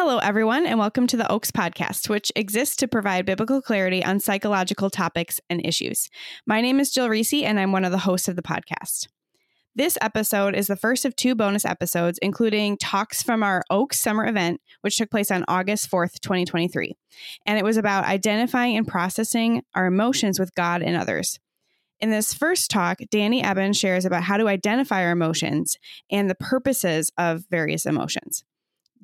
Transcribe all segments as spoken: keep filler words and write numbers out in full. Hello, everyone, and welcome to the Oaks Podcast, which exists to provide biblical clarity on psychological topics and issues. My name is Jill Reese, and I'm one of the hosts of the podcast. This episode is the first of two bonus episodes, including talks from our Oaks Summer Event, which took place on August fourth, twenty twenty-three. And it was about identifying and processing our emotions with God and others. In this first talk, Dani Ebben shares about how to identify our emotions and the purposes of various emotions.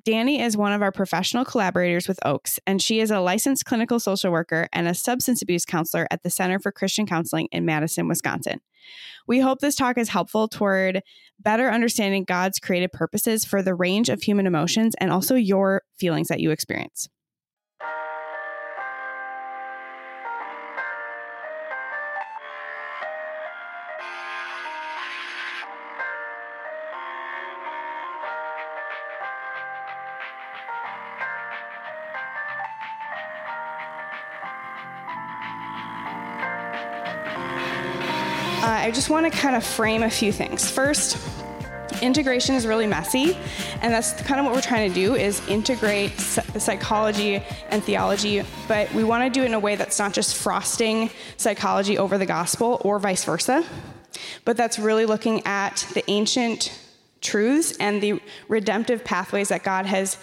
Dani is one of our professional collaborators with Oaks, and she is a licensed clinical social worker and a substance abuse counselor at the Center for Christian Counseling in Madison, Wisconsin. We hope this talk is helpful toward better understanding God's created purposes for the range of human emotions and also your feelings that you experience. I just want to kind of frame a few things. First, integration is really messy, and that's kind of what we're trying to do, is integrate psychology and theology, but we want to do it in a way that's not just frosting psychology over the gospel or vice versa, but that's really looking at the ancient truths and the redemptive pathways that God has,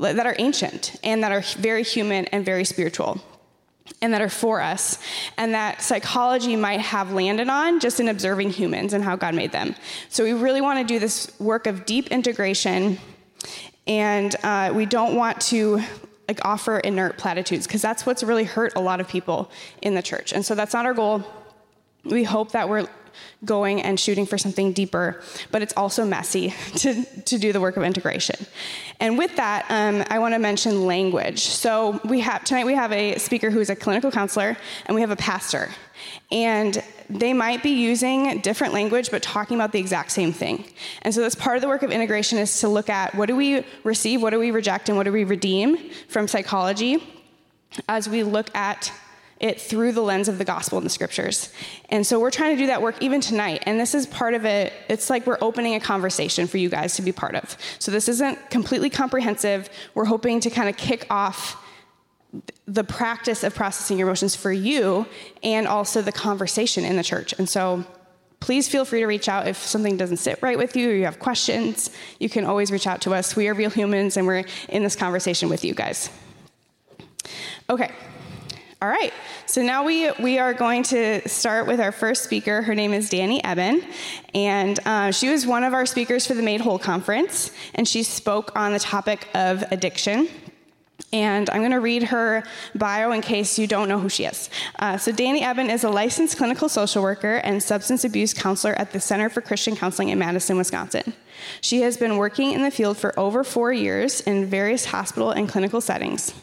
that are ancient and that are very human and very spiritual, and that are for us, and that psychology might have landed on just in observing humans and how God made them. So we really want to do this work of deep integration, and uh, we don't want to like offer inert platitudes, because that's what's really hurt a lot of people in the church. And so that's not our goal. We hope that we're going and shooting for something deeper, but it's also messy to, to do the work of integration. And with that, um, I want to mention language. So we have tonight we have a speaker who is a clinical counselor, and we have a pastor. And they might be using different language, but talking about the exact same thing. And so that's part of the work of integration, is to look at what do we receive, what do we reject, and what do we redeem from psychology as we look at it through the lens of the gospel and the scriptures. And so we're trying to do that work even tonight. And this is part of it. It's like we're opening a conversation for you guys to be part of. So this isn't completely comprehensive. We're hoping to kind of kick off the practice of processing your emotions for you, and also the conversation in the church. And so please feel free to reach out if something doesn't sit right with you, or you have questions. You can always reach out to us. We are real humans, and we're in this conversation with you guys. Okay. All right, so now we we are going to start with our first speaker. Her name is Dani Ebben, and uh, she was one of our speakers for the Made Whole Conference, and she spoke on the topic of addiction. And I'm going to read her bio in case you don't know who she is. Uh, so Dani Ebben is a licensed clinical social worker and substance abuse counselor at the Center for Christian Counseling in Madison, Wisconsin. She has been working in the field for over four years in various hospital and clinical settings.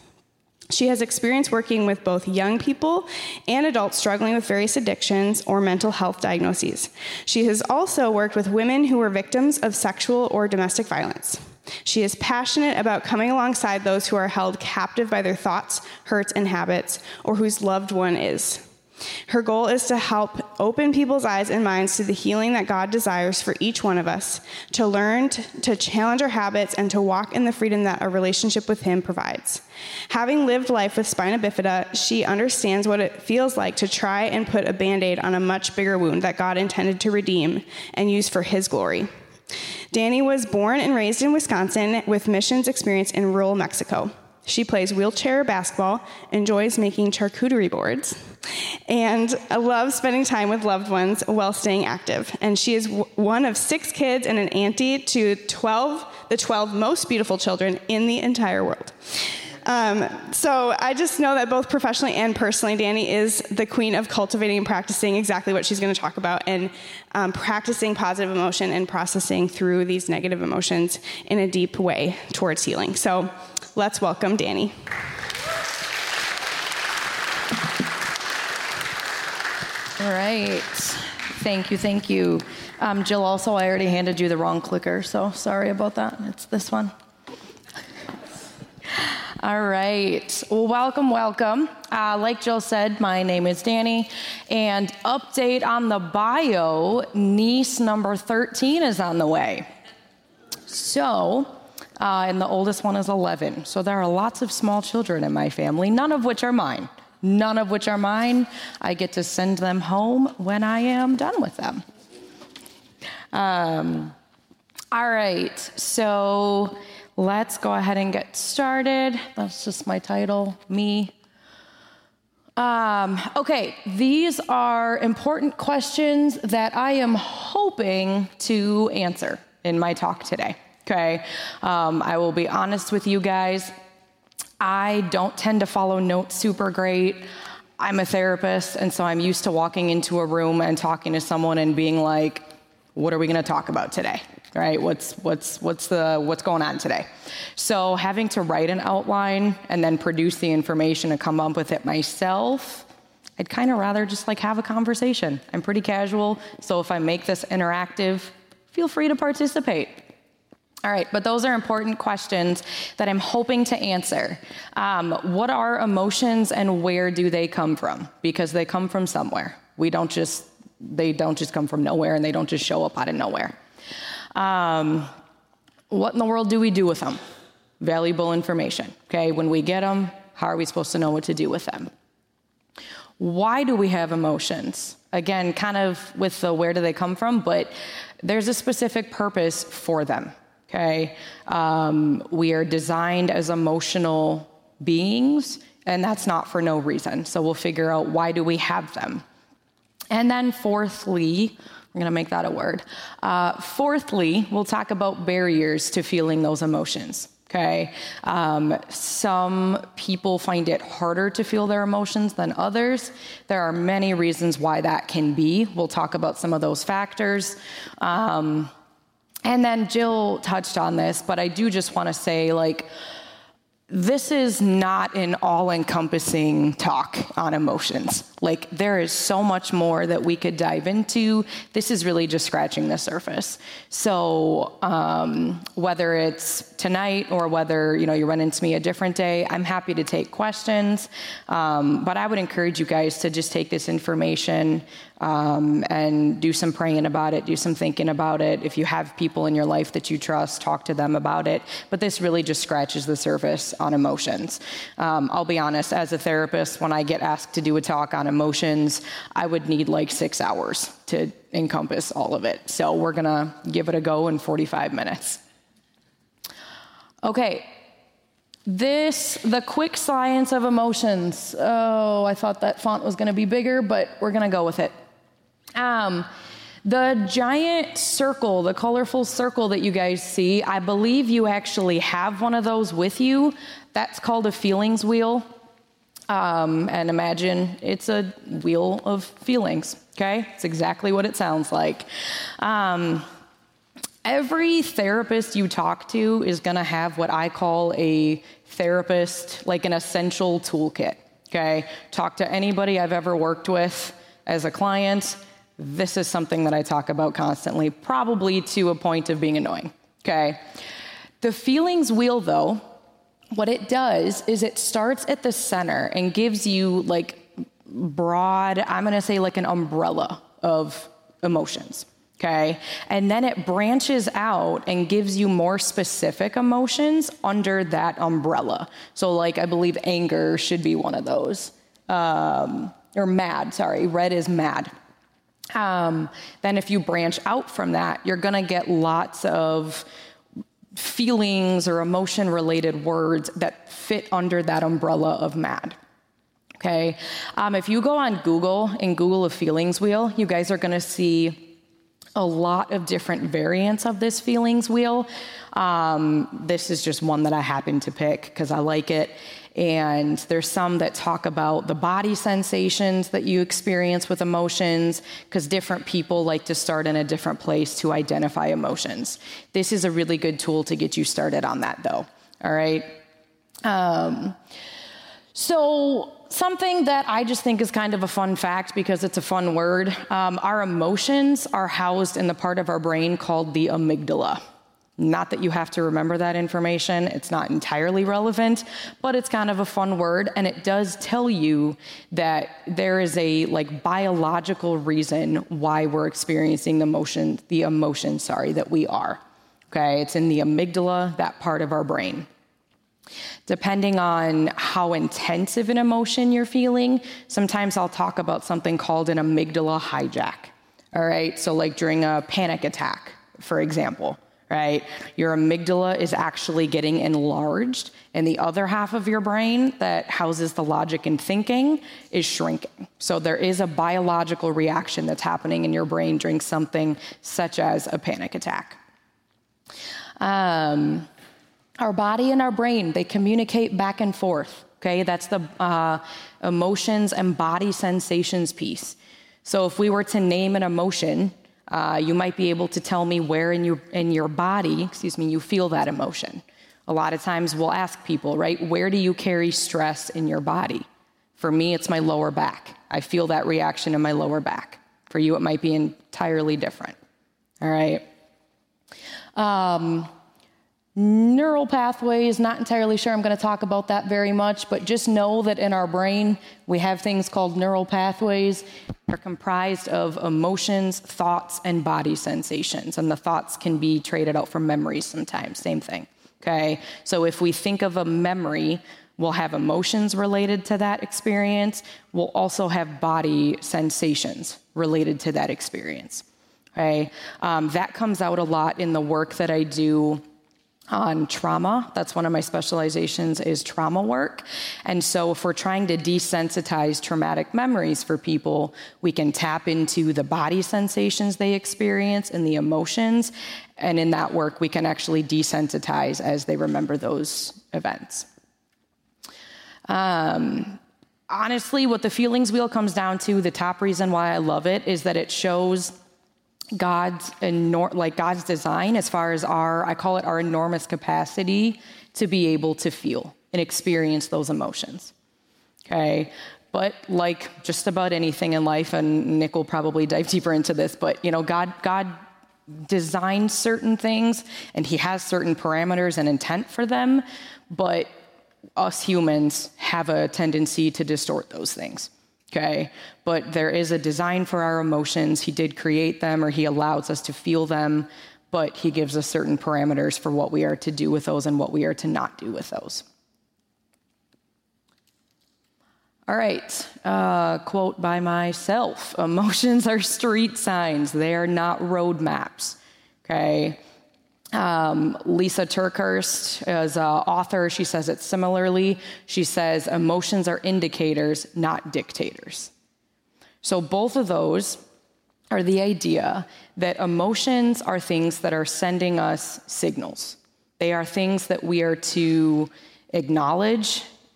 She has experience working with both young people and adults struggling with various addictions or mental health diagnoses. She has also worked with women who were victims of sexual or domestic violence. She is passionate about coming alongside those who are held captive by their thoughts, hurts, and habits, or whose loved one is. Her goal is to help open people's eyes and minds to the healing that God desires for each one of us, to learn, to, to challenge our habits, and to walk in the freedom that a relationship with Him provides. Having lived life with spina bifida, she understands what it feels like to try and put a Band-Aid on a much bigger wound that God intended to redeem and use for His glory. Dani was born and raised in Wisconsin, with missions experience in rural Mexico. She plays wheelchair basketball, enjoys making charcuterie boards, and loves spending time with loved ones while staying active. And she is w- one of six kids and an auntie to twelve, the twelve most beautiful children in the entire world. Um, so I just know that both professionally and personally, Dani is the queen of cultivating and practicing exactly what she's going to talk about, and um, practicing positive emotion and processing through these negative emotions in a deep way towards healing. So let's welcome Dani. All right. Thank you. Thank you. Um, Jill, also, I already handed you the wrong clicker, so sorry about that. It's this one. All right. Well, welcome, welcome. Uh, like Jill said, my name is Dani, and update on the bio, niece number thirteen is on the way. So uh, and the oldest one is eleven. So there are lots of small children in my family, none of which are mine. None of which are mine. I get to send them home when I am done with them. Um, all right, so let's go ahead and get started. That's just my title, me. Um, okay, these are important questions that I am hoping to answer in my talk today, okay? Um, I will be honest with you guys. I don't tend to follow notes super great. I'm a therapist, and so I'm used to walking into a room and talking to someone and being like, what are we going to talk about today, right? What's what's what's the what's going on today? So having to write an outline and then produce the information and come up with it myself, I'd kind of rather just like have a conversation. I'm pretty casual, so if I make this interactive, feel free to participate. All right, but those are important questions that I'm hoping to answer. Um, what are emotions and where do they come from? Because they come from somewhere. We don't just They don't just come from nowhere, and they don't just show up out of nowhere. Um, what in the world do we do with them? Valuable information, okay? When we get them, how are we supposed to know what to do with them? Why do we have emotions? Again, kind of with the where do they come from, but there's a specific purpose for them, okay? Um, we are designed as emotional beings, and that's not for no reason. So we'll figure out why do we have them. And then fourthly, I'm going to make that a word. Uh, fourthly, we'll talk about barriers to feeling those emotions, okay? Um, some people find it harder to feel their emotions than others. There are many reasons why that can be. We'll talk about some of those factors. Um, and then Jill touched on this, but I do just want to say, like, this is not an all-encompassing talk on emotions. Like, there is so much more that we could dive into. This is really just scratching the surface. So um, whether it's tonight or whether, you know, you run into me a different day, I'm happy to take questions. Um, but I would encourage you guys to just take this information um, and do some praying about it, do some thinking about it. If you have people in your life that you trust, talk to them about it. But this really just scratches the surface on emotions. Um, I'll be honest, as a therapist, when I get asked to do a talk on emotions, I would need like six hours to encompass all of it. So we're gonna give it a go in forty-five minutes. Okay, this, the quick science of emotions. Oh, I thought that font was gonna be bigger, but we're gonna go with it. Um, The giant circle, the colorful circle that you guys see, I believe you actually have one of those with you. That's called a feelings wheel. Um, and imagine it's a wheel of feelings, okay? It's exactly what it sounds like. Um, every therapist you talk to is going to have what I call a therapist, like an essential toolkit, okay? Talk to anybody I've ever worked with as a client. This is something that I talk about constantly, probably to a point of being annoying, okay? The feelings wheel, though, what it does is it starts at the center and gives you, like, broad, I'm going to say like an umbrella of emotions, okay? And then it branches out and gives you more specific emotions under that umbrella. So, like, I believe anger should be one of those, um, or mad, sorry, red is mad. Um, then if you branch out from that, you're going to get lots of feelings or emotion-related words that fit under that umbrella of mad, okay? Um, if you go on Google and Google a feelings wheel, you guys are going to see a lot of different variants of this feelings wheel. Um, this is just one that I happen to pick because I like it. And there's some that talk about the body sensations that you experience with emotions, because different people like to start in a different place to identify emotions. This is a really good tool to get you started on that, though. All right. Um, so something that I just think is kind of a fun fact because it's a fun word. Um, our emotions are housed in the part of our brain called the amygdala. Not that you have to remember that information. It's not entirely relevant, but it's kind of a fun word. And it does tell you that there is a like biological reason why we're experiencing the emotion, the emotion, sorry, that we are. okay? It's in the amygdala, that part of our brain. Depending on how intensive an emotion you're feeling, sometimes I'll talk about something called an amygdala hijack, all right? So like during a panic attack, for example, right? Your amygdala is actually getting enlarged, and the other half of your brain that houses the logic and thinking is shrinking. So there is a biological reaction that's happening in your brain during something such as a panic attack. Um, our body and our brain, they communicate back and forth, okay? That's the uh, emotions and body sensations piece. So if we were to name an emotion, Uh, you might be able to tell me where in your in your body, excuse me, you feel that emotion. A lot of times we'll ask people, right, where do you carry stress in your body? For me, it's my lower back. I feel that reaction in my lower back. For you, it might be entirely different, all right? Um, neural pathways, not entirely sure I'm going to talk about that very much, but just know that in our brain, we have things called neural pathways. Are comprised of emotions, thoughts, and body sensations. And the thoughts can be traded out from memories sometimes, same thing, okay? So if we think of a memory, we'll have emotions related to that experience. We'll also have body sensations related to that experience, okay? Um, that comes out a lot in the work that I do on trauma. That's one of my specializations is trauma work. And so if we're trying to desensitize traumatic memories for people, we can tap into the body sensations they experience and the emotions. And in that work, we can actually desensitize as they remember those events. Um, honestly, what the feelings wheel comes down to, the top reason why I love it is that it shows God's enor- like God's design as far as our, I call it our enormous capacity to be able to feel and experience those emotions, okay? But like just about anything in life, and Nick will probably dive deeper into this, but you know, God, God designed certain things and he has certain parameters and intent for them, but us humans have a tendency to distort those things. Okay, but there is a design for our emotions. He did create them, or he allows us to feel them, but he gives us certain parameters for what we are to do with those and what we are to not do with those. All right, uh, quote by myself, emotions are street signs. They are not roadmaps, okay? Um, Lysa TerKeurst is an author. She says it similarly. She says emotions are indicators, not dictators. So both of those are the idea that emotions are things that are sending us signals. They are things that we are to acknowledge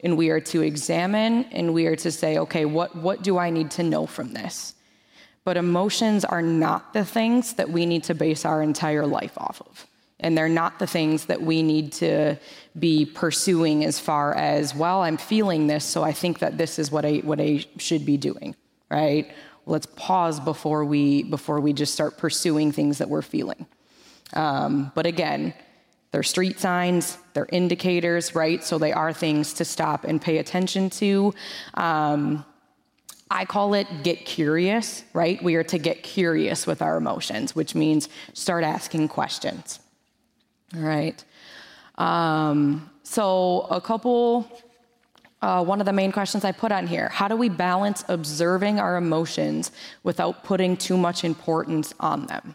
and we are to examine and we are to say, okay, what, what do I need to know from this? But emotions are not the things that we need to base our entire life off of. And they're not the things that we need to be pursuing as far as, well, I'm feeling this, so I think that this is what I what I should be doing, right? Let's pause before we before we just start pursuing things that we're feeling. Um, but again, they're street signs, they're indicators, right? So they are things to stop and pay attention to. Um, I call it get curious, right? We are to get curious with our emotions, which means start asking questions. All right. Um, so a couple, uh, one of the main questions I put on here, how do we balance observing our emotions without putting too much importance on them?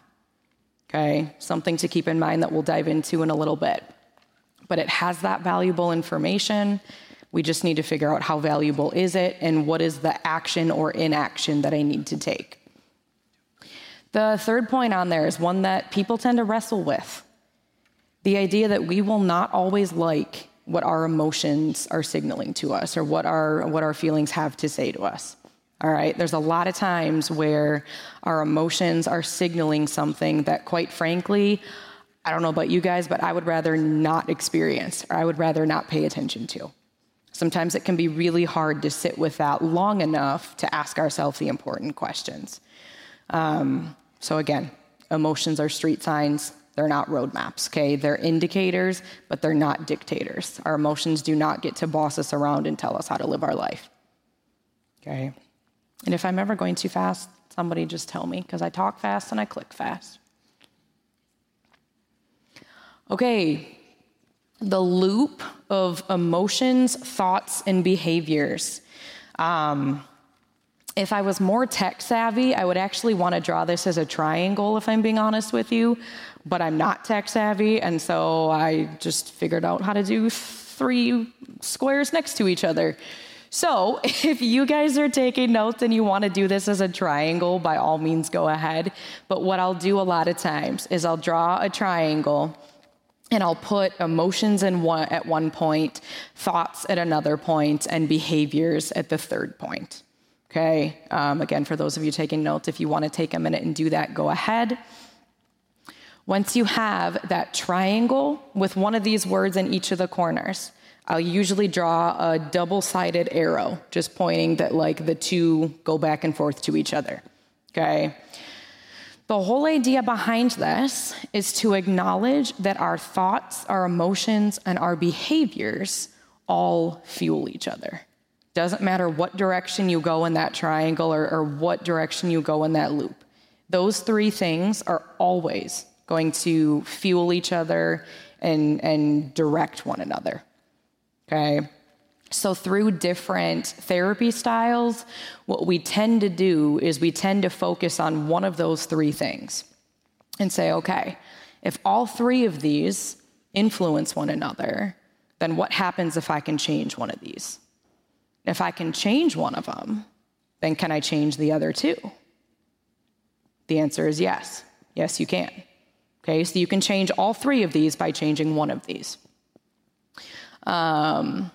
Okay. Something to keep in mind that we'll dive into in a little bit, but it has that valuable information. We just need to figure out how valuable is it and what is the action or inaction that I need to take. The third point on there is one that people tend to wrestle with. The idea that we will not always like what our emotions are signaling to us or what our what our feelings have to say to us. All right, there's a lot of times where our emotions are signaling something that, quite frankly, I don't know about you guys, but I would rather not experience or I would rather not pay attention to. Sometimes it can be really hard to sit with that long enough to ask ourselves the important questions. Um, so again, emotions are street signs. They're not roadmaps, okay? They're indicators, but they're not dictators. Our emotions do not get to boss us around and tell us how to live our life, okay? And if I'm ever going too fast, somebody just tell me because I talk fast and I click fast. Okay, the loop of emotions, thoughts, and behaviors. Um, if I was more tech savvy, I would actually want to draw this as a triangle, if I'm being honest with you, but I'm not tech savvy, and so I just figured out how to do three squares next to each other. So if you guys are taking notes and you want to do this as a triangle, by all means, go ahead. But what I'll do a lot of times is I'll draw a triangle and I'll put emotions in one, at one point, thoughts at another point, and behaviors at the third point. Okay, um, again, for those of you taking notes, if you want to take a minute and do that, go ahead. Once you have that triangle with one of these words in each of the corners, I'll usually draw a double-sided arrow, just pointing that like the two go back and forth to each other, okay? The whole idea behind this is to acknowledge that our thoughts, our emotions, and our behaviors all fuel each other. Doesn't matter what direction you go in that triangle or, or what direction you go in that loop. Those three things are always going to fuel each other and, and direct one another. Okay, so through different therapy styles, what we tend to do is we tend to focus on one of those three things and say, okay, if all three of these influence one another, then what happens if I can change one of these? If I can change one of them, then can I change the other two? The answer is yes. Yes, you can. Okay, so you can change all three of these by changing one of these. Um,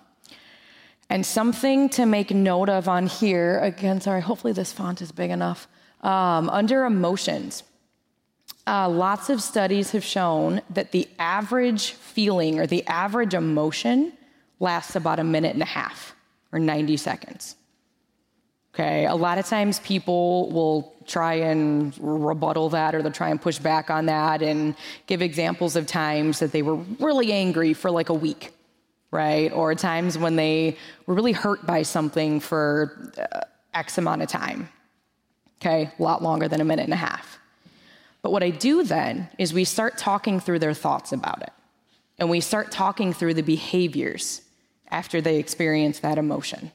and something to make note of on here, again, sorry, hopefully this font is big enough, um, under emotions, uh, lots of studies have shown that the average feeling or the average emotion lasts about a minute and a half or ninety seconds. Okay, a lot of times people will try and rebuttal that, or they'll try and push back on that and give examples of times that they were really angry for like a week. Right? Or times when they were really hurt by something for uh, X amount of time. Okay? A lot longer than a minute and a half. But what I do then is we start talking through their thoughts about it. And we start talking through the behaviors after they experience that emotion.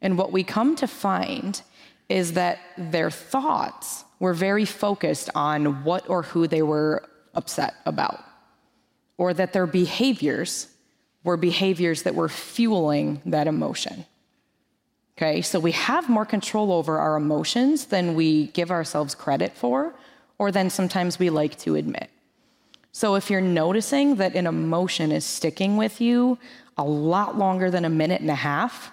And what we come to find is that their thoughts were very focused on what or who they were upset about, or that their behaviors were behaviors that were fueling that emotion. Okay, so we have more control over our emotions than we give ourselves credit for, or than sometimes we like to admit. So if you're noticing that an emotion is sticking with you a lot longer than a minute and a half,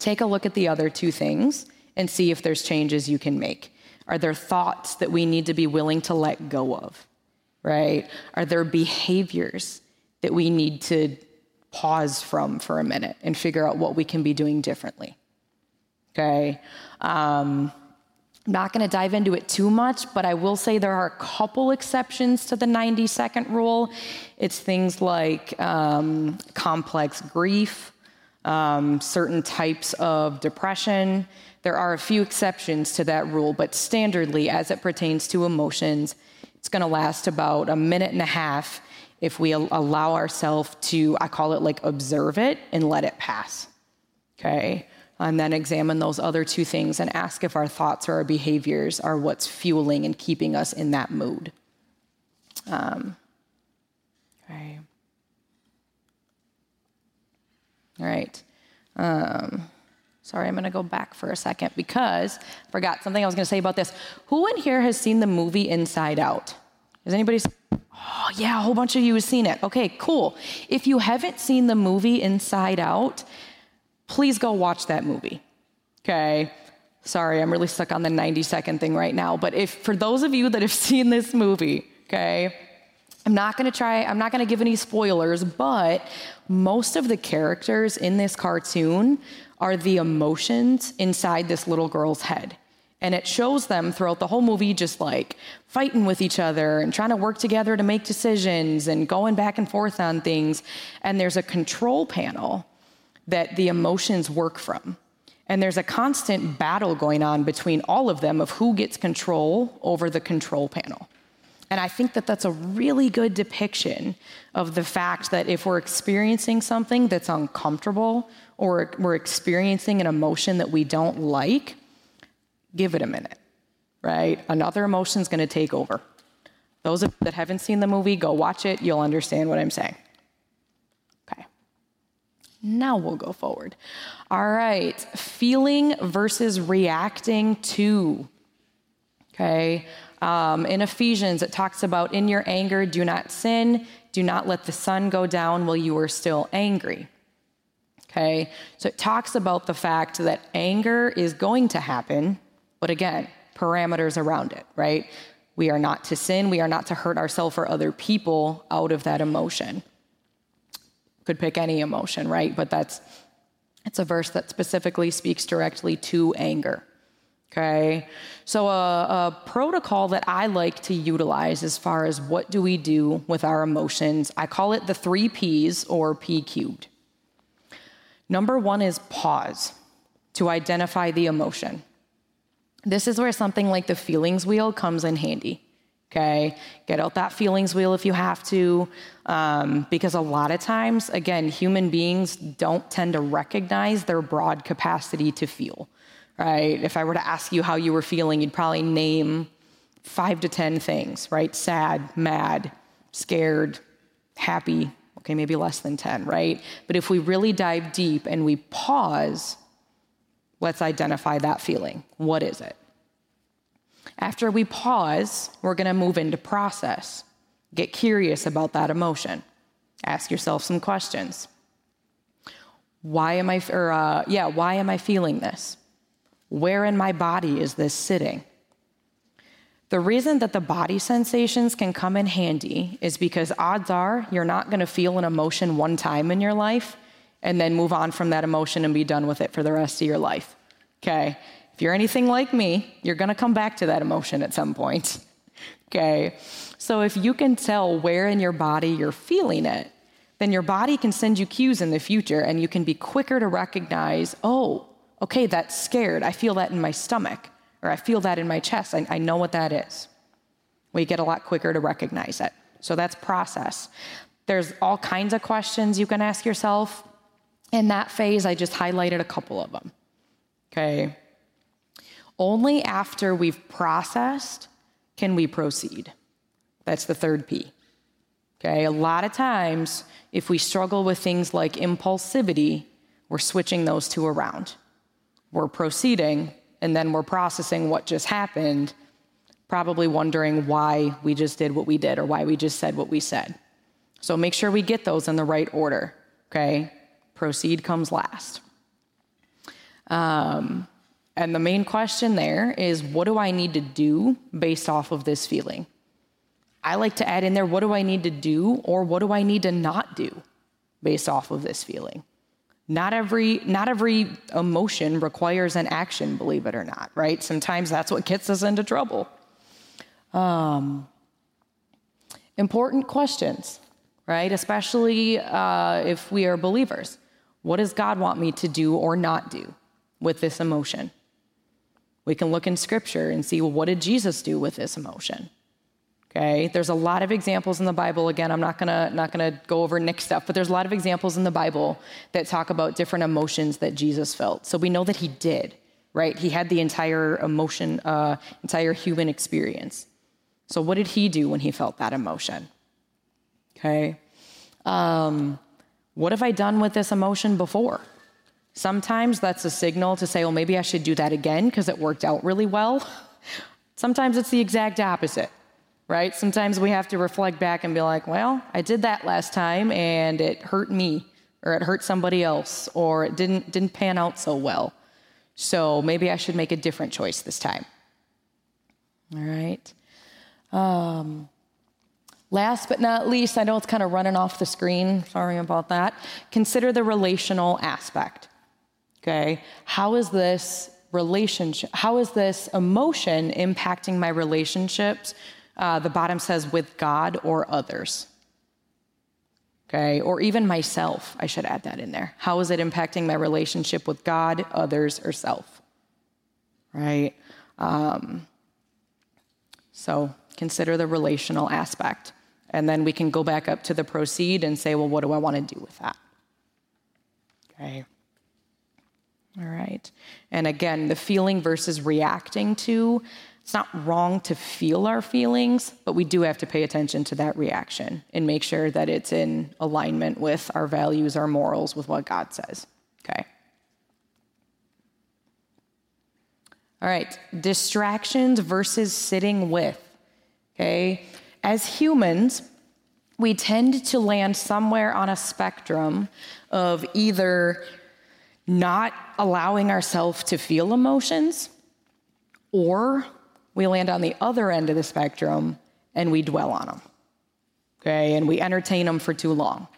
take a look at the other two things and see if there's changes you can make. Are there thoughts that we need to be willing to let go of, right? Are there behaviors that we need to pause from for a minute and figure out what we can be doing differently, okay? Um, I'm not gonna dive into it too much, but I will say there are a couple exceptions to the ninety-second rule. It's things like um, complex grief, um, certain types of depression. There are a few exceptions to that rule, but standardly, as it pertains to emotions, it's gonna last about a minute and a half if we allow ourselves to, I call it like observe it and let it pass, okay? And then examine those other two things and ask if our thoughts or our behaviors are what's fueling and keeping us in that mood. Um, okay. All right. Um, sorry, I'm gonna go back for a second because I forgot something I was gonna say about this. Who in here has seen the movie Inside Out? Has anybody seen? Oh, yeah, a whole bunch of you have seen it. Okay, cool. If you haven't seen the movie Inside Out, please go watch that movie, okay? Sorry, I'm really stuck on the ninety-second thing right now, but if for those of you that have seen this movie, okay, I'm not gonna try, I'm not gonna give any spoilers, but most of the characters in this cartoon are the emotions inside this little girl's head. And it shows them throughout the whole movie just like fighting with each other and trying to work together to make decisions and going back and forth on things. And there's a control panel that the emotions work from. And there's a constant battle going on between all of them of who gets control over the control panel. And I think that that's a really good depiction of the fact that if we're experiencing something that's uncomfortable or we're experiencing an emotion that we don't like, give it a minute, right? Another emotion's gonna take over. Those that haven't seen the movie, go watch it. You'll understand what I'm saying. Okay. Now we'll go forward. All right, feeling versus reacting to, okay? Um, in Ephesians, it talks about, in your anger, do not sin, do not let the sun go down while you are still angry. Okay, so it talks about the fact that anger is going to happen, but again, parameters around it, right? We are not to sin, we are not to hurt ourselves or other people out of that emotion. Could pick any emotion, right? But that's, it's a verse that specifically speaks directly to anger. Okay, so a, a protocol that I like to utilize as far as what do we do with our emotions, I call it the three P's or P cubed. Number one is pause to identify the emotion. This is where something like the feelings wheel comes in handy, okay? Get out that feelings wheel if you have to, um, because a lot of times, again, human beings don't tend to recognize their broad capacity to feel. Right? If I were to ask you how you were feeling, you'd probably name five to ten things, right? Sad, mad, scared, happy, okay, maybe less than ten, right? But if we really dive deep and we pause, let's identify that feeling. What is it? After we pause, we're gonna move into process. Get curious about that emotion. Ask yourself some questions. Why am I, or uh, yeah, why am I feeling this? Where in my body is this sitting? The reason that the body sensations can come in handy is because odds are you're not going to feel an emotion one time in your life and then move on from that emotion and be done with it for the rest of your life. Okay? If you're anything like me, you're going to come back to that emotion at some point. Okay? So if you can tell where in your body you're feeling it, then your body can send you cues in the future and you can be quicker to recognize, oh, okay, that's scared. I feel that in my stomach, or I feel that in my chest. I, I know what that is. We get a lot quicker to recognize it. So that's process. There's all kinds of questions you can ask yourself. In that phase, I just highlighted a couple of them. Okay. Only after we've processed can we proceed. That's the third P. Okay. A lot of times, if we struggle with things like impulsivity, we're switching those two around. We're proceeding, and then we're processing what just happened, probably wondering why we just did what we did or why we just said what we said. So make sure we get those in the right order, okay? Proceed comes last. Um, and the main question there is, what do I need to do based off of this feeling? I like to add in there, what do I need to do or what do I need to not do based off of this feeling? Not every not every emotion requires an action, believe it or not, right? Sometimes that's what gets us into trouble. Um, important questions, right? Especially uh, if we are believers. What does God want me to do or not do with this emotion? We can look in Scripture and see, well, what did Jesus do with this emotion? Okay, there's a lot of examples in the Bible. Again, I'm not gonna not gonna go over Nick's stuff, but there's a lot of examples in the Bible that talk about different emotions that Jesus felt. So we know that he did, right? He had the entire emotion, uh, entire human experience. So what did he do when he felt that emotion? Okay, um, what have I done with this emotion before? Sometimes that's a signal to say, well, maybe I should do that again because it worked out really well. Sometimes it's the exact opposite. Right? Sometimes we have to reflect back and be like, well, I did that last time and it hurt me or it hurt somebody else or it didn't didn't pan out so well. So maybe I should make a different choice this time. All right. Um, last but not least, I know it's kind of running off the screen. Sorry about that. Consider the relational aspect. Okay. How is this relationship? How is this emotion impacting my relationships? Uh, the bottom says with God or others, okay? Or even myself, I should add that in there. How is it impacting my relationship with God, others, or self, right? Um, so consider the relational aspect. And then we can go back up to the proceed and say, well, what do I want to do with that? Okay. All right. And again, the feeling versus reacting to, it's not wrong to feel our feelings, but we do have to pay attention to that reaction and make sure that it's in alignment with our values, our morals, with what God says. Okay. All right. Distractions versus sitting with. Okay. As humans, we tend to land somewhere on a spectrum of either not allowing ourselves to feel emotions, or we land on the other end of the spectrum and we dwell on them, okay? And we entertain them for too long.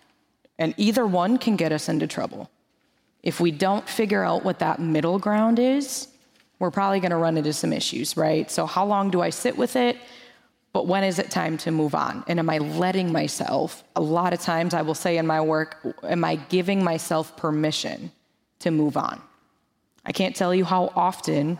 And either one can get us into trouble. If we don't figure out what that middle ground is, we're probably gonna run into some issues, right? So how long do I sit with it? But when is it time to move on? And am I letting myself, a lot of times I will say in my work, am I giving myself permission to move on? I can't tell you how often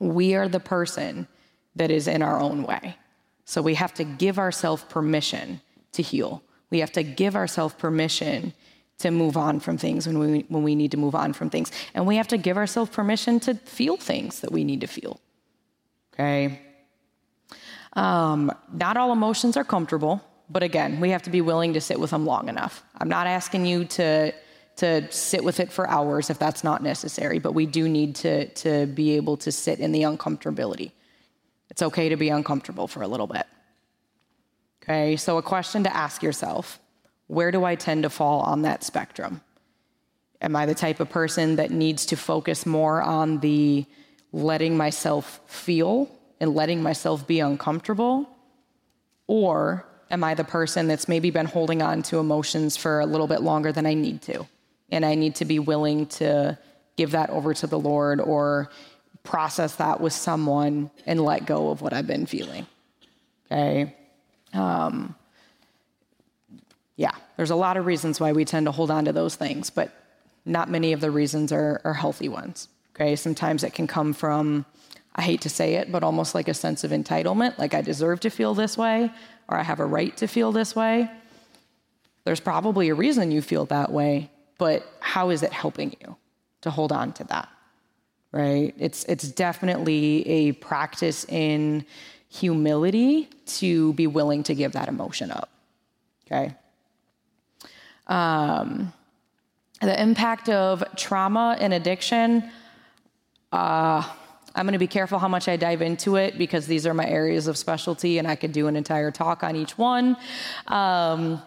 we are the person that is in our own way. So we have to give ourselves permission to heal. We have to give ourselves permission to move on from things when we, when we need to move on from things. And we have to give ourselves permission to feel things that we need to feel, okay? Um, not all emotions are comfortable, but again, we have to be willing to sit with them long enough. I'm not asking you to to sit with it for hours if that's not necessary, but we do need to to be able to sit in the uncomfortability. It's okay to be uncomfortable for a little bit. Okay, so a question to ask yourself, where do I tend to fall on that spectrum? Am I the type of person that needs to focus more on the letting myself feel and letting myself be uncomfortable? Or am I the person that's maybe been holding on to emotions for a little bit longer than I need to? And I need to be willing to give that over to the Lord or process that with someone and let go of what I've been feeling, okay? Um, yeah, there's a lot of reasons why we tend to hold on to those things, but not many of the reasons are, are healthy ones, okay? Sometimes it can come from, I hate to say it, but almost like a sense of entitlement, like I deserve to feel this way, or I have a right to feel this way. There's probably a reason you feel that way, but how is it helping you to hold on to that, right? It's, it's definitely a practice in humility to be willing to give that emotion up, okay? Um, the impact of trauma and addiction, uh, I'm going to be careful how much I dive into it because these are my areas of specialty and I could do an entire talk on each one. Um,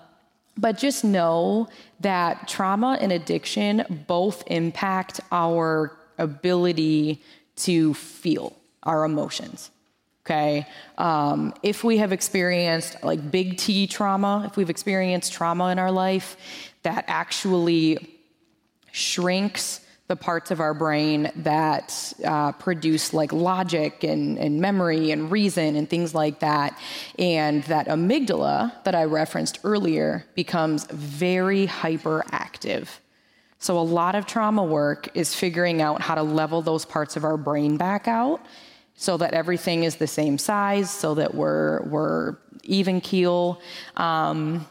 but just know that trauma and addiction both impact our ability to feel our emotions, okay? Um, if we have experienced like big T trauma, if we've experienced trauma in our life, that actually shrinks the parts of our brain that uh, produce like logic and, and memory and reason and things like that. And that amygdala that I referenced earlier becomes very hyperactive. So a lot of trauma work is figuring out how to level those parts of our brain back out so that everything is the same size, so that we're, we're even keel. Um,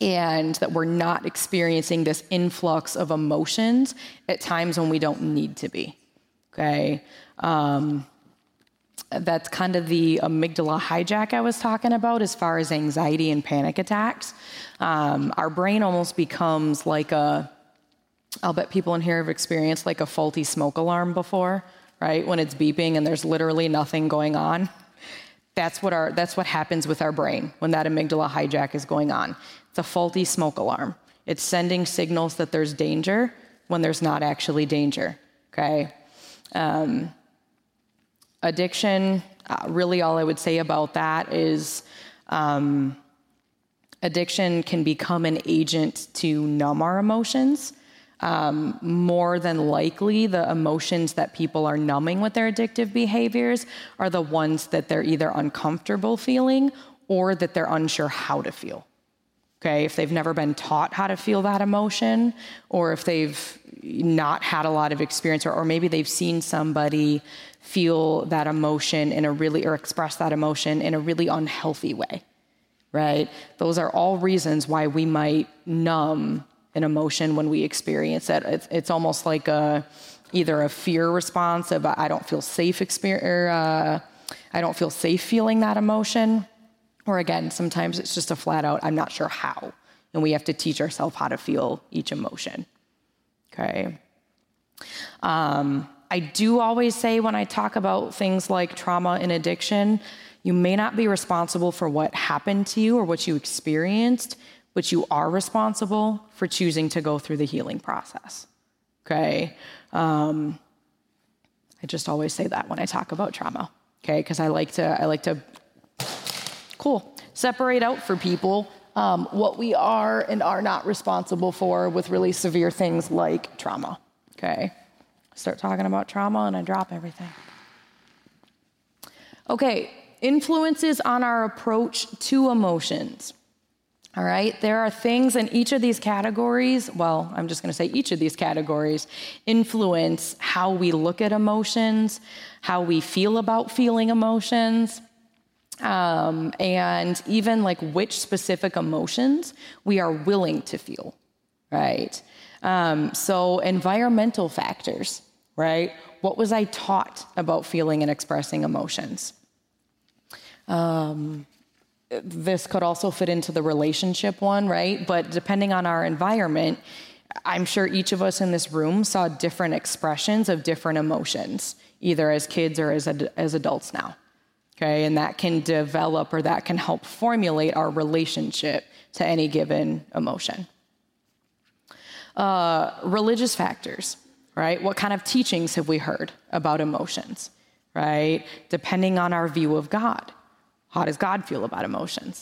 and that we're not experiencing this influx of emotions at times when we don't need to be, okay? Um, that's kind of the amygdala hijack I was talking about as far as anxiety and panic attacks. Um, our brain almost becomes like a, I'll bet people in here have experienced like a faulty smoke alarm before, right? When it's beeping and there's literally nothing going on. That's what our, that's what happens with our brain when that amygdala hijack is going on. It's a faulty smoke alarm. It's sending signals that there's danger when there's not actually danger, okay? Um, addiction, uh, really all I would say about that is um, addiction can become an agent to numb our emotions. Um, more than likely, the emotions that people are numbing with their addictive behaviors are the ones that they're either uncomfortable feeling or that they're unsure how to feel. Okay, if they've never been taught how to feel that emotion, or if they've not had a lot of experience, or, or maybe they've seen somebody feel that emotion in a really, or express that emotion in a really unhealthy way, right? Those are all reasons why we might numb an emotion when we experience it. It's, it's almost like a, either a fear response of I don't feel safe experience, or, uh, I don't feel safe feeling that emotion. Or again, sometimes it's just a flat out, I'm not sure how. And we have to teach ourselves how to feel each emotion. Okay. Um, I do always say when I talk about things like trauma and addiction, you may not be responsible for what happened to you or what you experienced, but you are responsible for choosing to go through the healing process. Okay. Um, I just always say that when I talk about trauma. Okay. Because I like to, I like to, cool, separate out for people Um, what we are and are not responsible for with really severe things like trauma, okay? Start talking about trauma and I drop everything. Okay, influences on our approach to emotions, all right? There are things in each of these categories, well, I'm just gonna say each of these categories, influence how we look at emotions, how we feel about feeling emotions, Um, and even like which specific emotions we are willing to feel, right? Um, so environmental factors, right? What was I taught about feeling and expressing emotions? Um, this could also fit into the relationship one, right? But depending on our environment, I'm sure each of us in this room saw different expressions of different emotions, either as kids or as ad- as adults now. Okay, and that can develop or that can help formulate our relationship to any given emotion. Uh, religious factors, right? What kind of teachings have we heard about emotions, right? Depending on our view of God, how does God feel about emotions,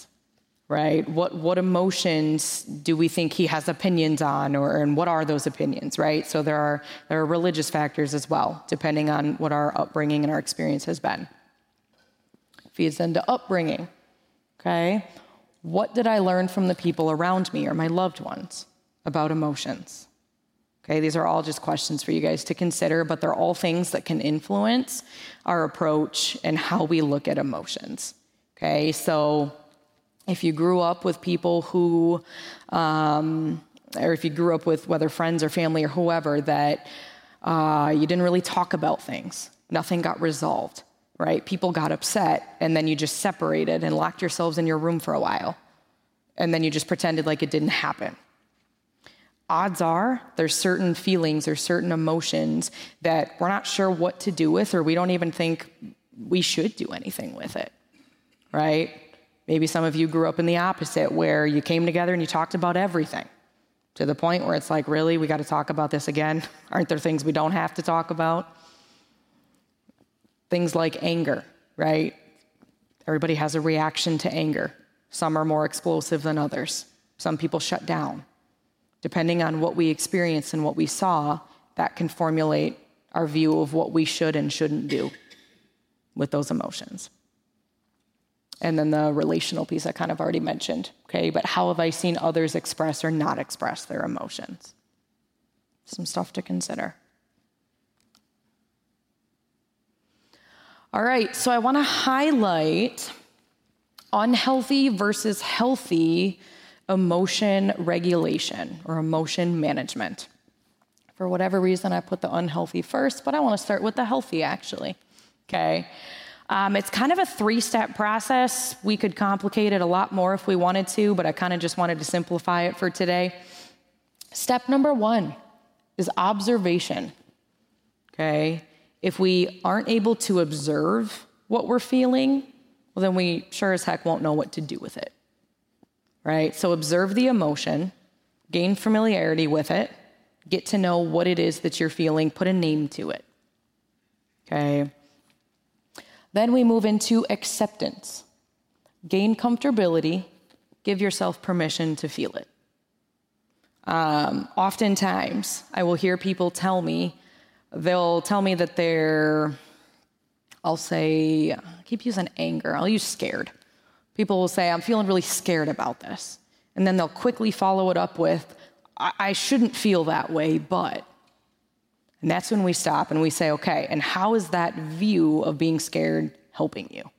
right? What what emotions do we think he has opinions on, or and what are those opinions, right? So there are there are religious factors as well, depending on what our upbringing and our experience has been. Feeds into upbringing, okay? What did I learn from the people around me or my loved ones about emotions? Okay, these are all just questions for you guys to consider, but they're all things that can influence our approach and how we look at emotions, okay? So if you grew up with people who, um, or if you grew up with whether friends or family or whoever, that uh, you didn't really talk about things, nothing got resolved, right? People got upset, and then you just separated and locked yourselves in your room for a while. And then you just pretended like it didn't happen. Odds are there's certain feelings or certain emotions that we're not sure what to do with, or we don't even think we should do anything with it, right? Maybe some of you grew up in the opposite, where you came together and you talked about everything to the point where it's like, really, we got to talk about this again? Aren't there things we don't have to talk about? Things like anger, right? Everybody has a reaction to anger. Some are more explosive than others. Some people shut down. Depending on what we experienced and what we saw, that can formulate our view of what we should and shouldn't do with those emotions. And then the relational piece I kind of already mentioned, okay? But how have I seen others express or not express their emotions? Some stuff to consider. All right, so I want to highlight unhealthy versus healthy emotion regulation or emotion management. For whatever reason, I put the unhealthy first, but I want to start with the healthy, actually, okay? Um, it's kind of a three-step process. We could complicate it a lot more if we wanted to, but I kind of just wanted to simplify it for today. Step number one is observation, okay? If we aren't able to observe what we're feeling, well, then we sure as heck won't know what to do with it, right? So observe the emotion, gain familiarity with it, get to know what it is that you're feeling, put a name to it, okay? Then we move into acceptance. Gain comfortability, give yourself permission to feel it. Um, oftentimes, I will hear people tell me, They'll tell me that they're, I'll say, I keep using anger. I'll use scared. People will say, I'm feeling really scared about this. And then they'll quickly follow it up with, I, I shouldn't feel that way, but, And that's when we stop and we say, okay, and how is that view of being scared helping you?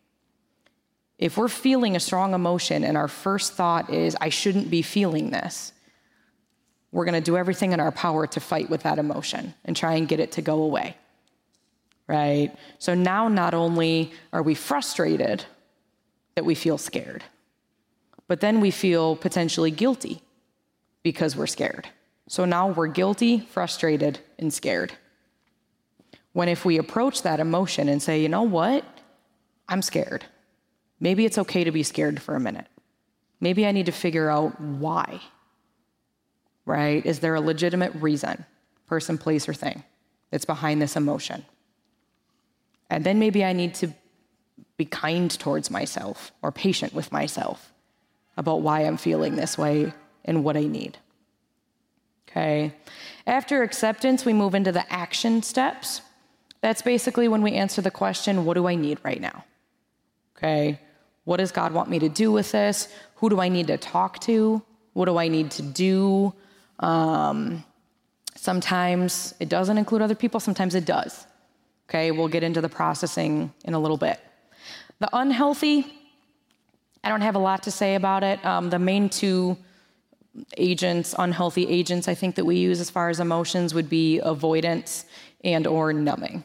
If we're feeling a strong emotion and our first thought is, I shouldn't be feeling this, we're going to do everything in our power to fight with that emotion and try and get it to go away, right? So now not only are we frustrated that we feel scared, but then we feel potentially guilty because we're scared. So now we're guilty, frustrated, and scared. When if we approach that emotion and say, you know what? I'm scared. Maybe it's okay to be scared for a minute. Maybe I need to figure out why, right? Is there a legitimate reason, person, place, or thing that's behind this emotion? And then maybe I need to be kind towards myself or patient with myself about why I'm feeling this way and what I need. Okay. After acceptance, we move into the action steps. That's basically when we answer the question, what do I need right now? Okay. What does God want me to do with this? Who do I need to talk to? What do I need to do? Um, sometimes it doesn't include other people. Sometimes it does. Okay. We'll get into the processing in a little bit. The unhealthy, I don't have a lot to say about it. Um, the main two agents, unhealthy agents, I think that we use as far as emotions would be avoidance and or numbing.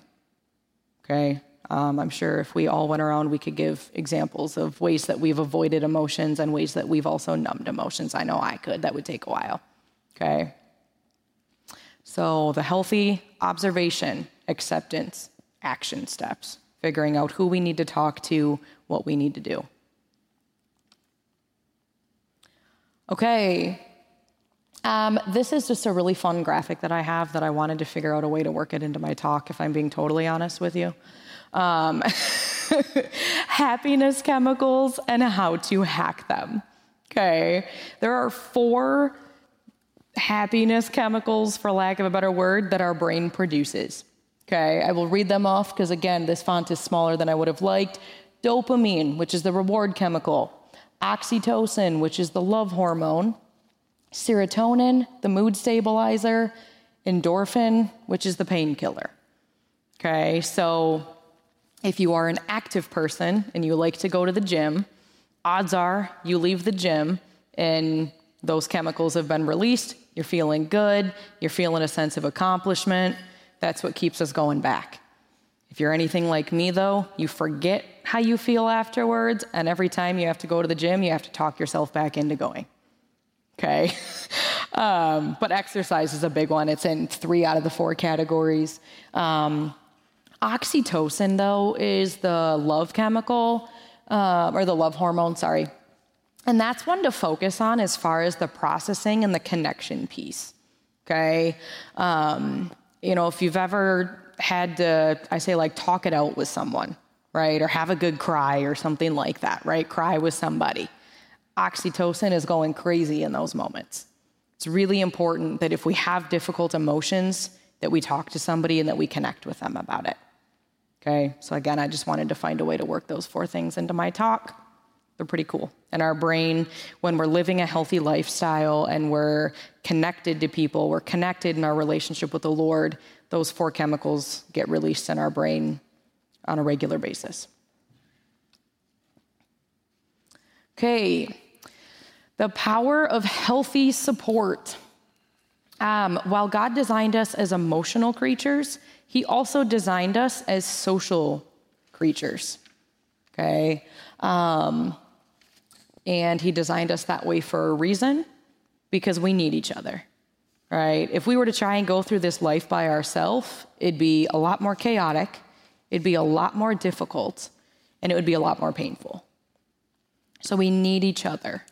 Okay. Um, I'm sure if we all went around, we could give examples of ways that we've avoided emotions and ways that we've also numbed emotions. I know I could. That would take a while. Okay. So the healthy observation, acceptance, action steps, figuring out who we need to talk to, what we need to do. Okay, um, this is just a really fun graphic that I have that I wanted to figure out a way to work it into my talk, if I'm being totally honest with you. Um, happiness chemicals and how to hack them, okay? There are four happiness chemicals, for lack of a better word, that our brain produces, okay? I will read them off because, again, this font is smaller than I would have liked. Dopamine, which is the reward chemical. Oxytocin, which is the love hormone, serotonin, the mood stabilizer, endorphin, which is the painkiller. Okay, so if you are an active person and you like to go to the gym, odds are you leave the gym and those chemicals have been released. You're feeling good. You're feeling a sense of accomplishment. That's what keeps us going back. If you're anything like me, though, you forget how you feel afterwards, and every time you have to go to the gym, you have to talk yourself back into going, okay? um, but exercise is a big one. It's in three out of the four categories. Um, oxytocin, though, is the love chemical, uh, or the love hormone, sorry. And that's one to focus on as far as the processing and the connection piece, okay? Um, you know, if you've ever had to, I say, like, talk it out with someone, right? Or have a good cry or something like that, right? Cry with somebody. Oxytocin is going crazy in those moments. It's really important that if we have difficult emotions, that we talk to somebody and that we connect with them about it, okay? So again, I just wanted to find a way to work those four things into my talk. They're pretty cool. And our brain, when we're living a healthy lifestyle and we're connected to people, we're connected in our relationship with the Lord, those four chemicals get released in our brain on a regular basis. Okay, the power of healthy support. Um, while God designed us as emotional creatures, he also designed us as social creatures, okay? Um, and he designed us that way for a reason, because we need each other. Right? If we were to try and go through this life by ourselves, it'd be a lot more chaotic, it'd be a lot more difficult, and it would be a lot more painful. So we need each other.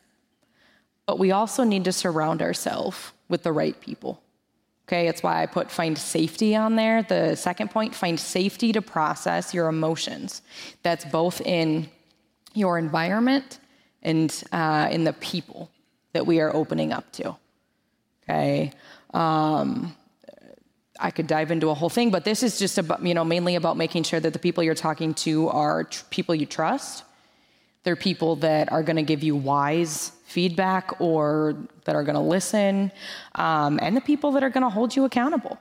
But we also need to surround ourselves with the right people. Okay, that's why I put find safety on there. The second point, find safety to process your emotions. That's both in your environment and uh, in the people that we are opening up to. Okay. Um, I could dive into a whole thing, but this is just about, you know, mainly about making sure that the people you're talking to are tr- people you trust. They're people that are going to give you wise feedback or that are going to listen, um, and the people that are going to hold you accountable.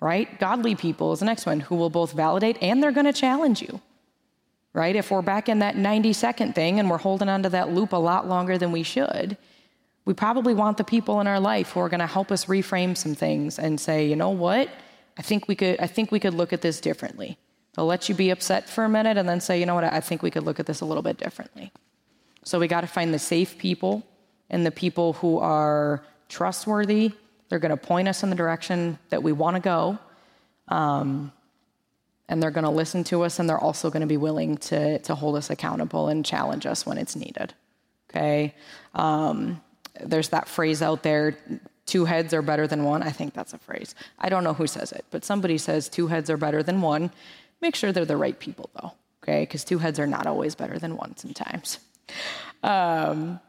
right? Godly people is the next one, who will both validate and they're going to challenge you, right? If we're back in that ninety second thing and we're holding onto that loop a lot longer than we should, we probably want the people in our life who are going to help us reframe some things and say, you know what? I think we could, I think we could look at this differently. They'll let you be upset for a minute and then say, you know what? I think we could look at this a little bit differently. So we got to find the safe people and the people who are trustworthy. They're going to point us in the direction that we want to go. Um, and they're going to listen to us, and they're also going to be willing to, to hold us accountable and challenge us when it's needed. Okay. Um, there's that phrase out there, two heads are better than one. I think that's a phrase. I don't know who says it, but somebody says two heads are better than one. Make sure they're the right people, though. Okay. Because two heads are not always better than one sometimes. Um,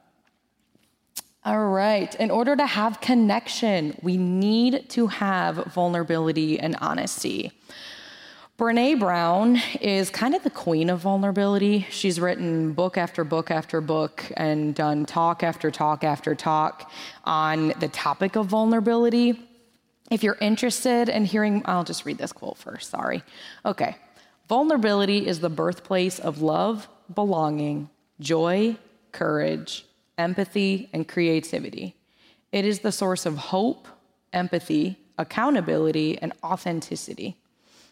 All right. In order to have connection, we need to have vulnerability and honesty. Brené Brown is kind of the queen of vulnerability. She's written book after book after book and done talk after talk after talk on the topic of vulnerability. If you're interested in hearing, I'll just read this quote first. Sorry. Okay. Vulnerability is the birthplace of love, belonging, joy, courage, empathy, and creativity. It is the source of hope, empathy, accountability, and authenticity.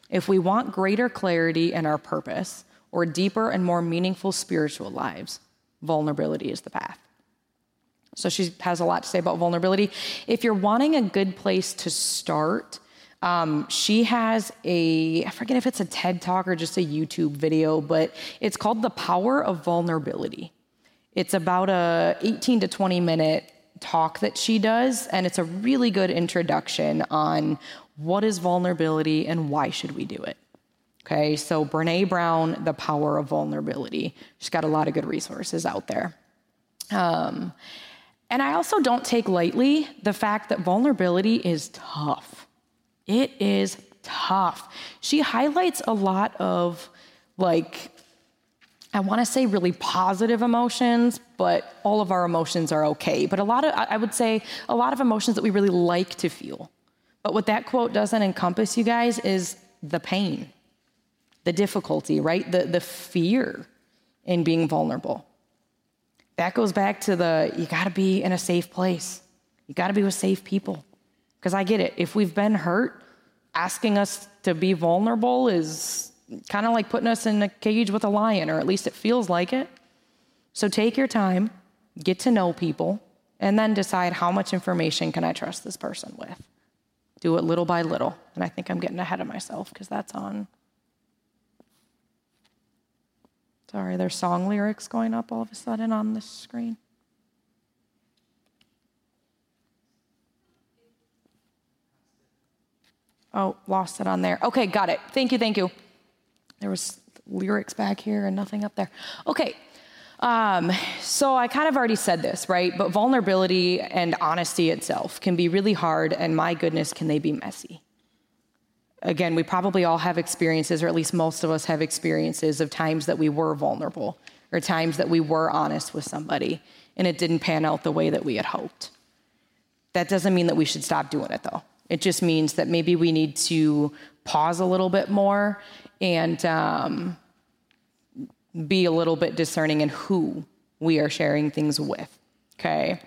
If we want greater clarity in our purpose or deeper and more meaningful spiritual lives, vulnerability is the path. So she has a lot to say about vulnerability. If you're wanting a good place to start, Um, she has a, I forget if it's a TED Talk or just a YouTube video, but it's called The Power of Vulnerability. It's about a eighteen to twenty minute talk that she does, and it's a really good introduction on what is vulnerability and why should we do it. Okay, so Brené Brown, The Power of Vulnerability. She's got a lot of good resources out there. Um, and I also don't take lightly the fact that vulnerability is tough. It is tough. She highlights a lot of, like, I want to say really positive emotions, but all of our emotions are okay. But a lot of, I would say, a lot of emotions that we really like to feel. But what that quote doesn't encompass, you guys, is the pain, the difficulty, right? The, the fear in being vulnerable. That goes back to the, you got to be in a safe place. You got to be with safe people. Because I get it. If we've been hurt, asking us to be vulnerable is kind of like putting us in a cage with a lion, or at least it feels like it. So take your time, get to know people, and then decide how much information can I trust this person with. Do it little by little. And I think I'm getting ahead of myself because that's on. Sorry, there's song lyrics going up all of a sudden on the screen. Oh, lost it on there. Okay, got it. Thank you, thank you. There was lyrics back here and nothing up there. Okay, um, so I kind of already said this, right? But vulnerability and honesty itself can be really hard, and my goodness, can they be messy. Again, we probably all have experiences, or at least most of us have experiences of times that we were vulnerable or times that we were honest with somebody and it didn't pan out the way that we had hoped. That doesn't mean that we should stop doing it, though. It just means that maybe we need to pause a little bit more and um, be a little bit discerning in who we are sharing things with, okay?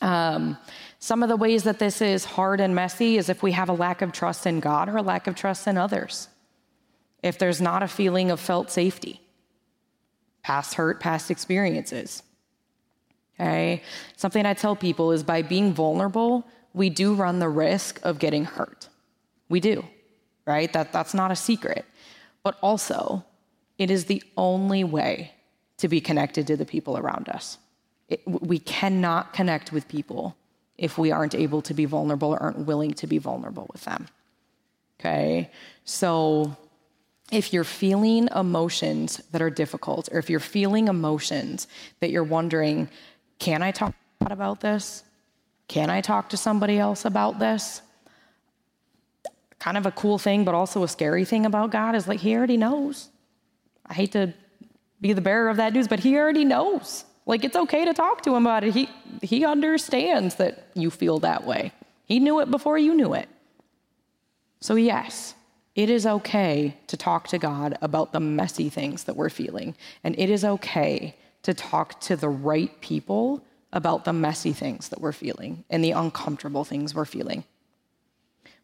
Um, some of the ways that this is hard and messy is if we have a lack of trust in God or a lack of trust in others. If there's not a feeling of felt safety, past hurt, past experiences, okay? Something I tell people is by being vulnerable, we do run the risk of getting hurt. We do, right? That, that's not a secret. But also, it is the only way to be connected to the people around us. It, we cannot connect with people if we aren't able to be vulnerable or aren't willing to be vulnerable with them, okay? So if you're feeling emotions that are difficult, or if you're feeling emotions that you're wondering, can I talk about this? Can I talk to somebody else about this? Kind of a cool thing, but also a scary thing about God is like, he already knows. I hate to be the bearer of that news, but he already knows. Like, it's okay to talk to him about it. He, he understands that you feel that way. He knew it before you knew it. So yes, it is okay to talk to God about the messy things that we're feeling. And it is okay to talk to the right people about the messy things that we're feeling and the uncomfortable things we're feeling.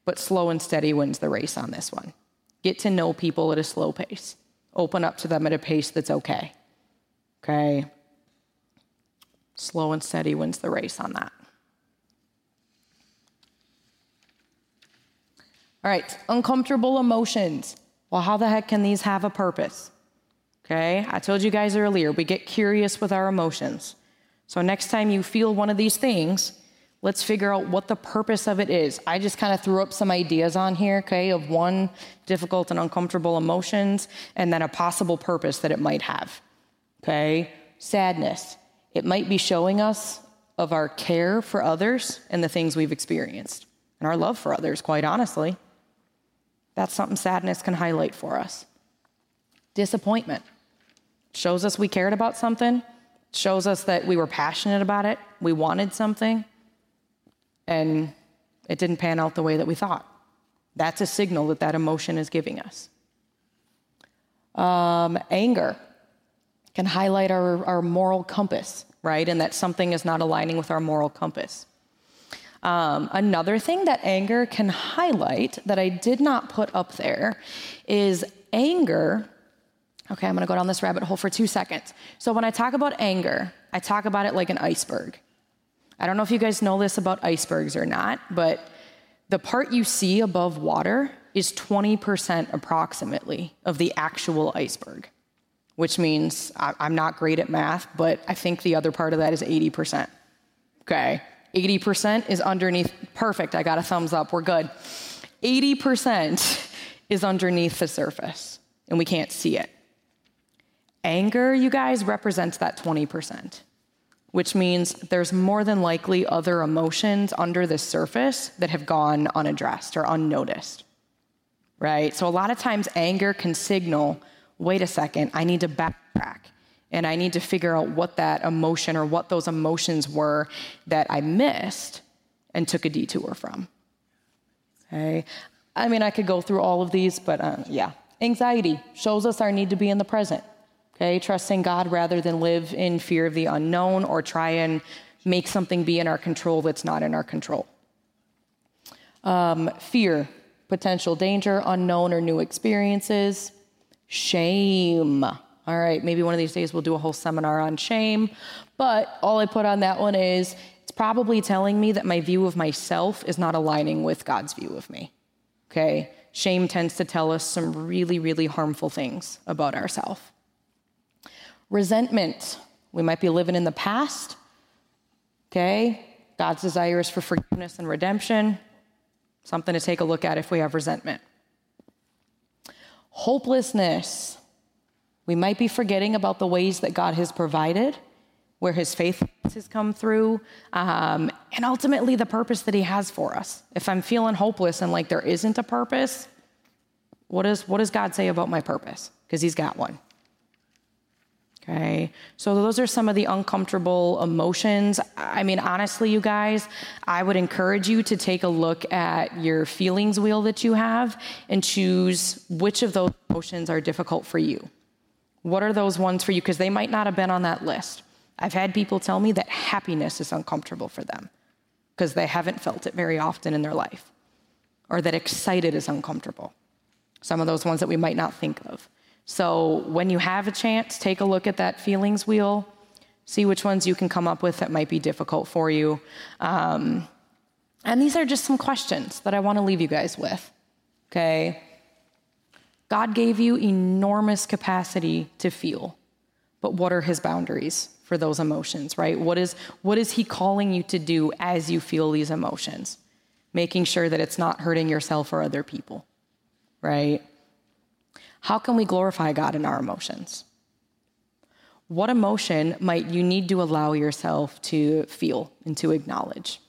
But slow and steady wins the race on this one. Get to know people at a slow pace. Open up to them at a pace that's okay. Okay? Slow and steady wins the race on that. All right, uncomfortable emotions. Well, how the heck can these have a purpose? Okay, I told you guys earlier, we get curious with our emotions. So next time you feel one of these things, let's figure out what the purpose of it is. I just kind of threw up some ideas on here, okay, of one, difficult and uncomfortable emotions, and then a possible purpose that it might have, okay? Sadness. It might be showing us of our care for others and the things we've experienced and our love for others, quite honestly. That's something sadness can highlight for us. Disappointment. Shows us we cared about something. Shows us that we were passionate about it. We wanted something. And it didn't pan out the way that we thought. That's a signal that that emotion is giving us. Um, anger can highlight our, our moral compass, right? And that something is not aligning with our moral compass. Um, another thing that anger can highlight that I did not put up there is anger. Okay, I'm going to go down this rabbit hole for two seconds. So when I talk about anger, I talk about it like an iceberg. I don't know if you guys know this about icebergs or not, but the part you see above water is twenty percent approximately of the actual iceberg, which means I'm not great at math, but I think the other part of that is eighty percent. Okay, eighty percent is underneath. Perfect, I got a thumbs up, we're good. eighty percent is underneath the surface, and we can't see it. Anger, you guys, represents that twenty percent. Which means there's more than likely other emotions under the surface that have gone unaddressed or unnoticed, right? So a lot of times anger can signal, wait a second, I need to backtrack, and I need to figure out what that emotion or what those emotions were that I missed and took a detour from, okay? I mean, I could go through all of these, but uh, yeah. Anxiety shows us our need to be in the present. Okay, trusting God rather than live in fear of the unknown or try and make something be in our control that's not in our control. Um, fear, potential danger, unknown or new experiences. Shame. All right, maybe one of these days we'll do a whole seminar on shame. But all I put on that one is it's probably telling me that my view of myself is not aligning with God's view of me. Okay, shame tends to tell us some really, really harmful things about ourselves. Resentment. We might be living in the past, okay? God's desire is for forgiveness and redemption. Something to take a look at if we have resentment. Hopelessness. We might be forgetting about the ways that God has provided, where his faith has come through, um, and ultimately the purpose that he has for us. If I'm feeling hopeless and like there isn't a purpose, what, is, what does God say about my purpose? Because he's got one. Okay, so those are some of the uncomfortable emotions. I mean, honestly, you guys, I would encourage you to take a look at your feelings wheel that you have and choose which of those emotions are difficult for you. What are those ones for you? Because they might not have been on that list. I've had people tell me that happiness is uncomfortable for them because they haven't felt it very often in their life, or that excited is uncomfortable. Some of those ones that we might not think of. So when you have a chance, take a look at that feelings wheel, see which ones you can come up with that might be difficult for you. Um, and these are just some questions that I want to leave you guys with, okay? God gave you enormous capacity to feel, but what are his boundaries for those emotions, right? What is, what is he calling you to do as you feel these emotions? Making sure that it's not hurting yourself or other people, right? How can we glorify God in our emotions? What emotion might you need to allow yourself to feel and to acknowledge?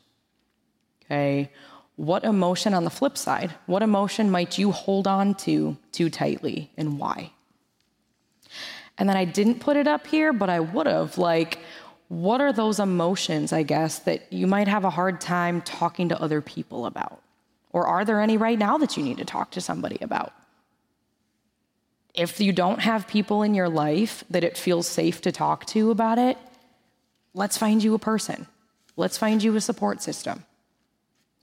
Okay. What emotion, on the flip side, what emotion might you hold on to too tightly and why? And then I didn't put it up here, but I would have. Like, what are those emotions, I guess, that you might have a hard time talking to other people about? Or are there any right now that you need to talk to somebody about? If you don't have people in your life that it feels safe to talk to about it, let's find you a person. Let's find you a support system.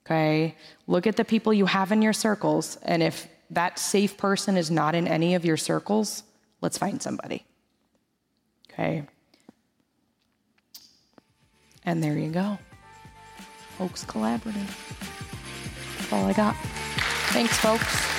Okay? Look at the people you have in your circles, and if that safe person is not in any of your circles, let's find somebody. Okay? And there you go. Oaks Collaborative. That's all I got. Thanks, folks.